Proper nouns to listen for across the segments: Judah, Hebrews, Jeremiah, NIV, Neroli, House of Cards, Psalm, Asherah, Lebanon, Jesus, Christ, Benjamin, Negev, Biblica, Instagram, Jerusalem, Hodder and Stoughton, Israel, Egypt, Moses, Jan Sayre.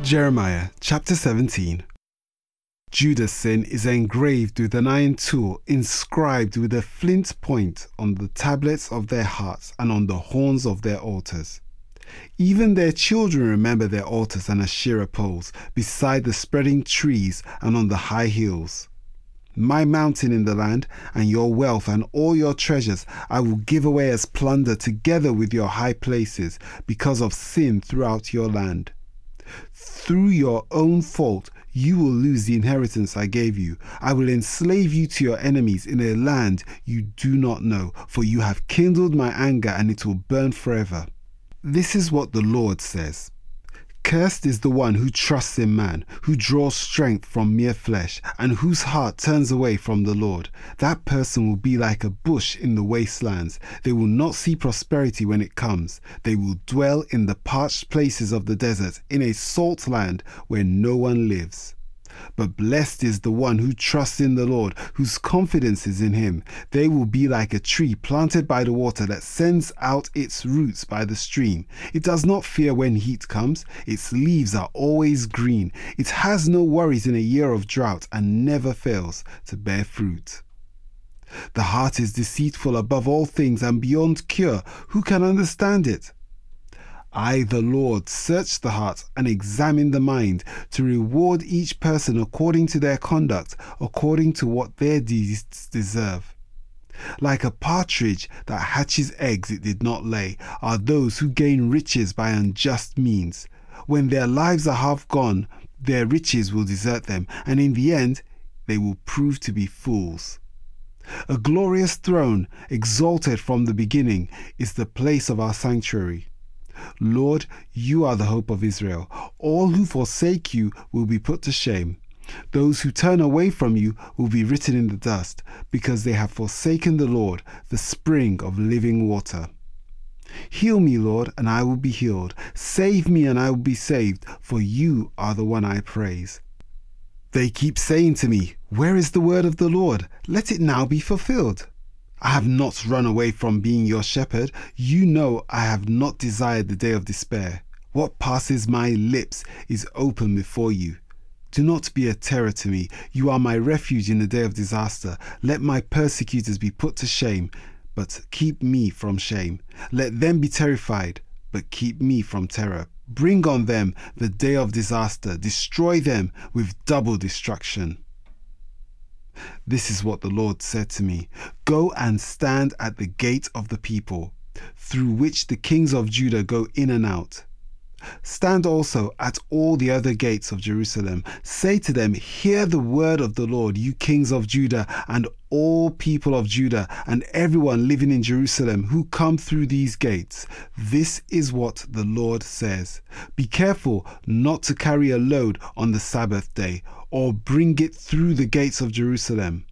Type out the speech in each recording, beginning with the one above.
Jeremiah chapter 17. Judah's sin is engraved with an iron tool, inscribed with a flint point on the tablets of their hearts and on the horns of their altars. Even their children remember their altars and Asherah poles, beside the spreading trees and on the high hills. My mountain in the land, and your wealth and all your treasures, I will give away as plunder together with your high places, because of sin throughout your land. Through your own fault, you will lose the inheritance I gave you. I will enslave you to your enemies in a land you do not know, for you have kindled my anger and it will burn forever. This is what the Lord says. Cursed is the one who trusts in man, who draws strength from mere flesh, and whose heart turns away from the Lord. That person will be like a bush in the wastelands. They will not see prosperity when it comes. They will dwell in the parched places of the desert, in a salt land where no one lives. But blessed is the one who trusts in the Lord, whose confidence is in him. They will be like a tree planted by the water that sends out its roots by the stream. It does not fear when heat comes. Its leaves are always green. It has no worries in a year of drought and never fails to bear fruit. The heart is deceitful above all things and beyond cure. Who can understand it? I, the Lord, search the heart and examine the mind, to reward each person according to their conduct, according to what their deeds deserve. Like a partridge that hatches eggs it did not lay, are those who gain riches by unjust means. When their lives are half gone, their riches will desert them, and in the end they will prove to be fools. A glorious throne, exalted from the beginning, is the place of our sanctuary. Lord, you are the hope of Israel. All who forsake you will be put to shame. Those who turn away from you will be written in the dust, because they have forsaken the Lord, the spring of living water. Heal me, Lord, and I will be healed. Save me, and I will be saved, for you are the one I praise. They keep saying to me, "Where is the word of the Lord? Let it now be fulfilled." I have not run away from being your shepherd. You know I have not desired the day of despair. What passes my lips is open before you. Do not be a terror to me. You are my refuge in the day of disaster. Let my persecutors be put to shame, but keep me from shame. Let them be terrified, but keep me from terror. Bring on them the day of disaster. Destroy them with double destruction. This is what the Lord said to me. Go and stand at the gate of the people, through which the kings of Judah go in and out. Stand also at all the other gates of Jerusalem. Say to them, hear the word of the Lord, you kings of Judah, and all people of Judah, and everyone living in Jerusalem who come through these gates. This is what the Lord says. Be careful not to carry a load on the Sabbath day, or bring it through the gates of Jerusalem.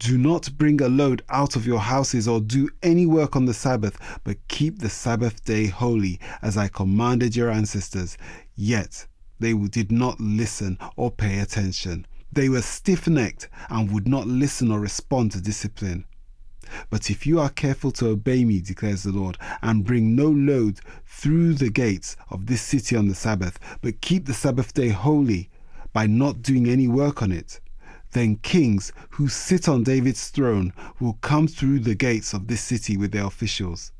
Do not bring a load out of your houses or do any work on the Sabbath, but keep the Sabbath day holy, as I commanded your ancestors. Yet they did not listen or pay attention. They were stiff-necked and would not listen or respond to discipline. But if you are careful to obey me, declares the Lord, and bring no load through the gates of this city on the Sabbath, but keep the Sabbath day holy, by not doing any work on it, then kings who sit on David's throne will come through the gates of this city with their officials.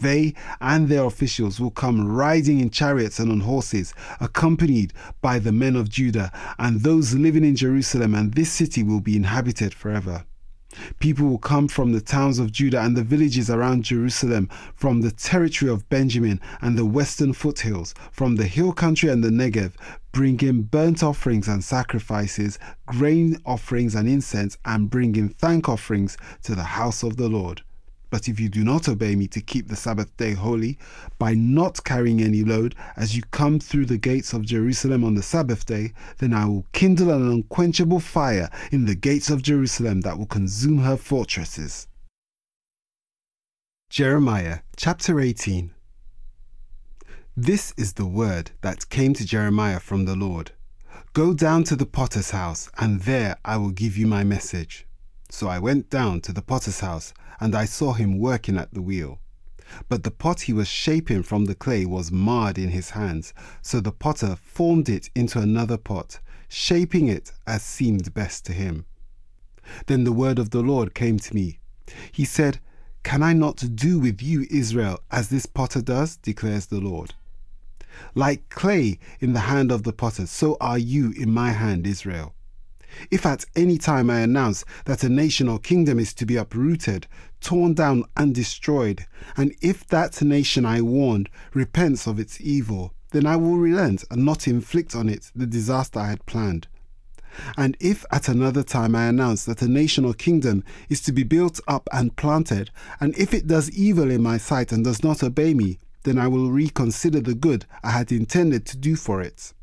They and their officials will come riding in chariots and on horses, accompanied by the men of Judah, and those living in Jerusalem, and this city will be inhabited forever. People will come from the towns of Judah and the villages around Jerusalem, from the territory of Benjamin and the western foothills, from the hill country and the Negev, bringing burnt offerings and sacrifices, grain offerings and incense, and bringing thank offerings to the house of the Lord. But if you do not obey me to keep the Sabbath day holy, by not carrying any load, as you come through the gates of Jerusalem on the Sabbath day, then I will kindle an unquenchable fire in the gates of Jerusalem that will consume her fortresses. Jeremiah chapter 18. This is the word that came to Jeremiah from the Lord. Go down to the potter's house, and there I will give you my message. So I went down to the potter's house, and I saw him working at the wheel. But the pot he was shaping from the clay was marred in his hands, so the potter formed it into another pot, shaping it as seemed best to him. Then the word of the Lord came to me. He said, Can I not do with you, Israel, as this potter does, declares the Lord. Like clay in the hand of the potter, so are you in my hand, Israel. If at any time I announce that a nation or kingdom is to be uprooted, torn down and destroyed, and if that nation I warned repents of its evil, then I will relent and not inflict on it the disaster I had planned. And if at another time I announce that a nation or kingdom is to be built up and planted, and if it does evil in my sight and does not obey me, then I will reconsider the good I had intended to do for it.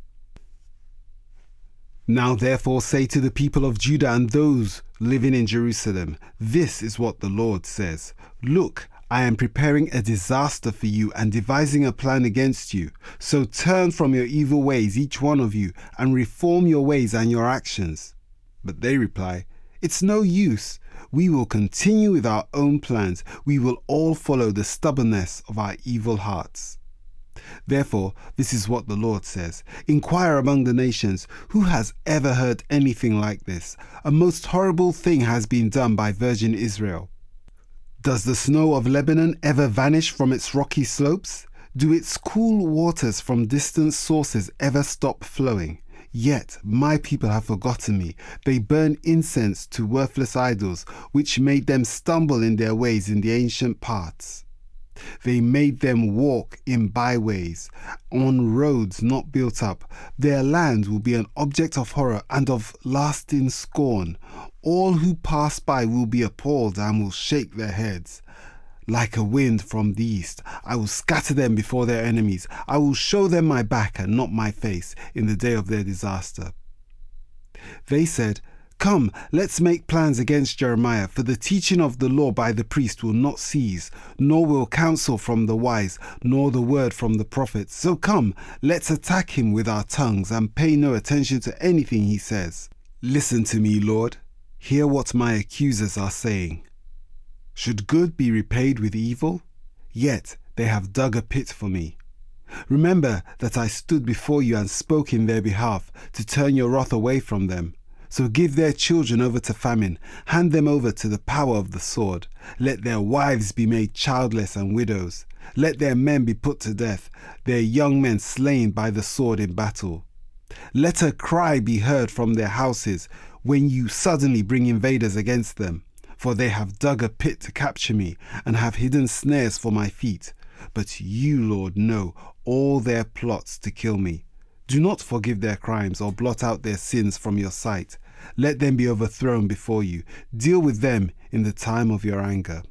Now therefore say to the people of Judah and those living in Jerusalem, this is what the Lord says. Look, I am preparing a disaster for you and devising a plan against you. So turn from your evil ways, each one of you, and reform your ways and your actions. But they reply, It's no use. We will continue with our own plans. We will all follow the stubbornness of our evil hearts. Therefore, this is what the Lord says. Inquire among the nations, who has ever heard anything like this? A most horrible thing has been done by virgin Israel. Does the snow of Lebanon ever vanish from its rocky slopes? Do its cool waters from distant sources ever stop flowing? Yet my people have forgotten me. They burn incense to worthless idols, which made them stumble in their ways in the ancient paths. They made them walk in byways, on roads not built up. Their land will be an object of horror and of lasting scorn. All who pass by will be appalled and will shake their heads. Like a wind from the east, I will scatter them before their enemies. I will show them my back and not my face in the day of their disaster. They said, Come, let's make plans against Jeremiah, for the teaching of the law by the priest will not cease, nor will counsel from the wise, nor the word from the prophets. So come, let's attack him with our tongues and pay no attention to anything he says. Listen to me, Lord. Hear what my accusers are saying. Should good be repaid with evil? Yet they have dug a pit for me. Remember that I stood before you and spoke in their behalf to turn your wrath away from them. So give their children over to famine, hand them over to the power of the sword. Let their wives be made childless and widows. Let their men be put to death, their young men slain by the sword in battle. Let a cry be heard from their houses when you suddenly bring invaders against them, for they have dug a pit to capture me and have hidden snares for my feet. But you, Lord, know all their plots to kill me. Do not forgive their crimes or blot out their sins from your sight. Let them be overthrown before you. Deal with them in the time of your anger.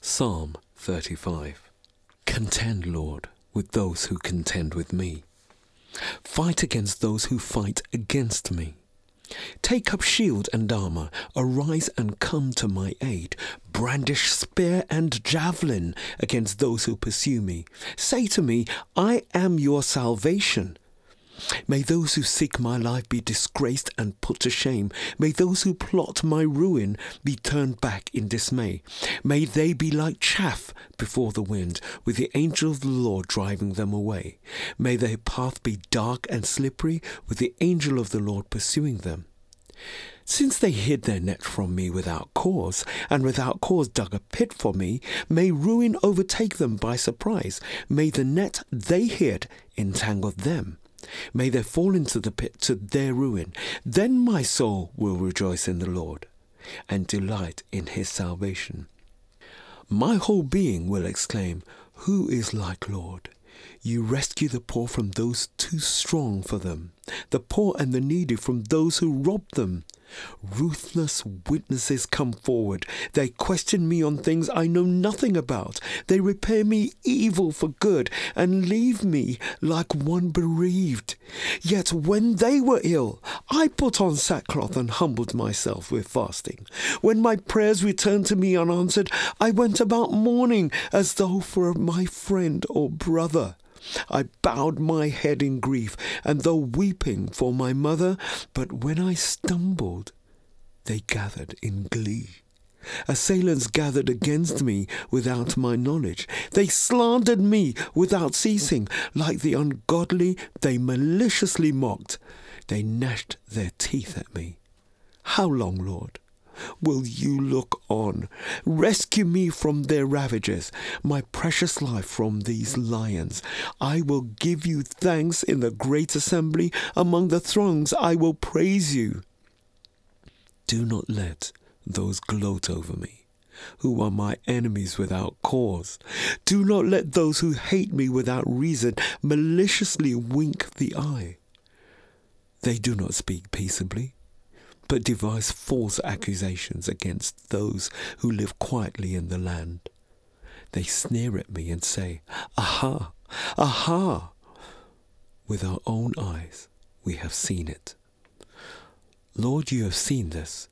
Psalm 35. Contend, Lord, with those who contend with me. Fight against those who fight against me. Take up shield and armor. Arise and come to my aid. Brandish spear and javelin against those who pursue me. Say to me, I am your salvation. May those who seek my life be disgraced and put to shame. May those who plot my ruin be turned back in dismay. May they be like chaff before the wind, with the angel of the Lord driving them away. May their path be dark and slippery, with the angel of the Lord pursuing them. Since they hid their net from me without cause, and without cause dug a pit for me, may ruin overtake them by surprise. May the net they hid entangle them. May they fall into the pit to their ruin. Then my soul will rejoice in the Lord, and delight in his salvation. My whole being will exclaim, "Who is like Lord? You rescue the poor from those too strong for them, the poor and the needy from those who rob them. Ruthless witnesses come forward. They question me on things I know nothing about. They repay me evil for good and leave me like one bereaved. Yet when they were ill, I put on sackcloth and humbled myself with fasting. When my prayers returned to me unanswered, I went about mourning as though for my friend or brother. I bowed my head in grief, and though weeping for my mother, but when I stumbled, they gathered in glee. Assailants gathered against me without my knowledge. They slandered me without ceasing. Like the ungodly, they maliciously mocked. They gnashed their teeth at me. How long, Lord, will you look on? Rescue me from their ravages, my precious life from these lions. I will give you thanks in the great assembly. Among the throngs I will praise you. Do not let those gloat over me, who are my enemies without cause. Do not let those who hate me without reason maliciously wink the eye. They do not speak peaceably, but devise false accusations against those who live quietly in the land. They sneer at me and say, 'Aha, aha!' With our own eyes we have seen it. Lord, you have seen this.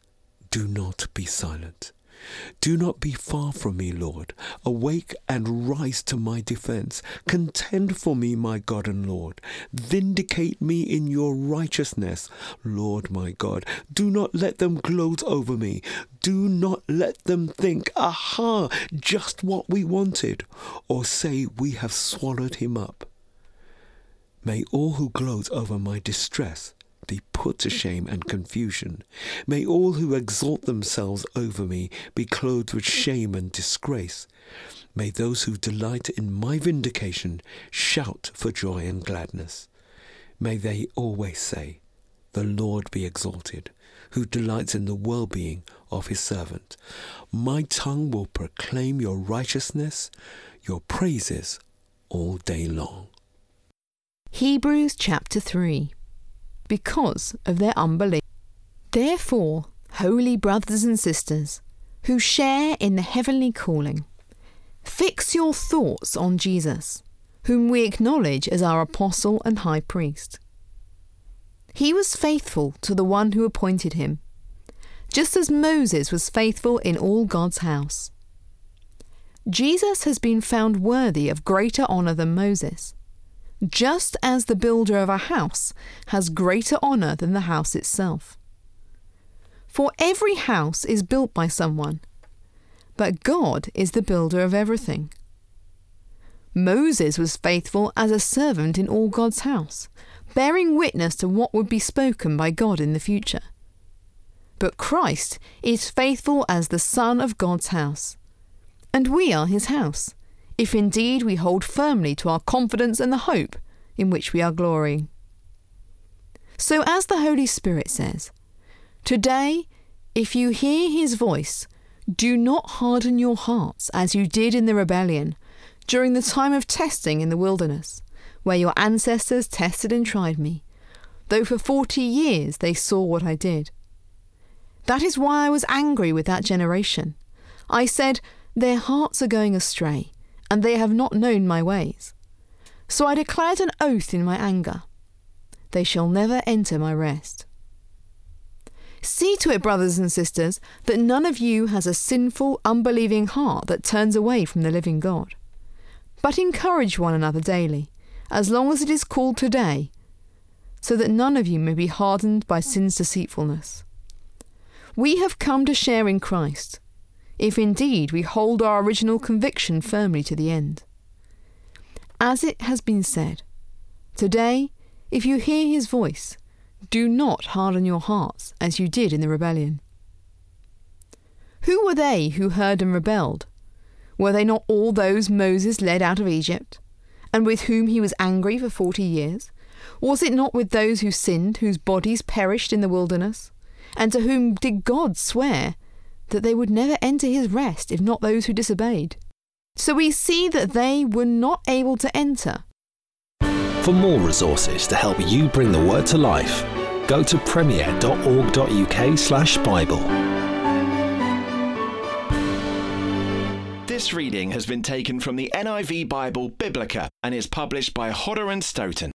Do not be silent. Do not be far from me, Lord. Awake and rise to my defense. Contend for me, my God and Lord. Vindicate me in your righteousness, Lord my God. Do not let them gloat over me. Do not let them think, 'Aha, just what we wanted,' or say, 'We have swallowed him up.' May all who gloat over my distress be put to shame and confusion. May all who exalt themselves over me be clothed with shame and disgrace. May those who delight in my vindication shout for joy and gladness. May they always say, 'The Lord be exalted, who delights in the well-being of his servant.' My tongue will proclaim your righteousness, your praises all day long." Hebrews chapter 3. Because of their unbelief. Therefore, holy brothers and sisters, who share in the heavenly calling, fix your thoughts on Jesus, whom we acknowledge as our apostle and high priest. He was faithful to the one who appointed him, just as Moses was faithful in all God's house. Jesus has been found worthy of greater honour than Moses, just as the builder of a house has greater honour than the house itself. For every house is built by someone, but God is the builder of everything. Moses was faithful as a servant in all God's house, bearing witness to what would be spoken by God in the future. But Christ is faithful as the Son of God's house, and we are his house, if indeed we hold firmly to our confidence and the hope in which we are glorying. So as the Holy Spirit says, "Today, if you hear his voice, do not harden your hearts as you did in the rebellion, during the time of testing in the wilderness, where your ancestors tested and tried me, though for 40 years they saw what I did. That is why I was angry with that generation. I said, 'Their hearts are going astray, and they have not known my ways.' So I declared an oath in my anger: 'They shall never enter my rest.' See to it, brothers and sisters, that none of you has a sinful, unbelieving heart that turns away from the living God. But encourage one another daily, as long as it is called today, so that none of you may be hardened by sin's deceitfulness. We have come to share in Christ, if indeed we hold our original conviction firmly to the end. As it has been said, 'Today, if you hear his voice, Do not harden your hearts as you did in the rebellion. Who were they who heard and rebelled? Were they not all those Moses led out of Egypt, and with whom he was angry for 40 years? Was it not with those who sinned, whose bodies perished in the wilderness, and to whom did God swear that they would never enter his rest, if not those who disobeyed? So we see that they were not able to enter. For more resources to help you bring the word to life, go to premier.org.uk/Bible. This reading has been taken from the NIV Bible, Biblica, and is published by Hodder and Stoughton.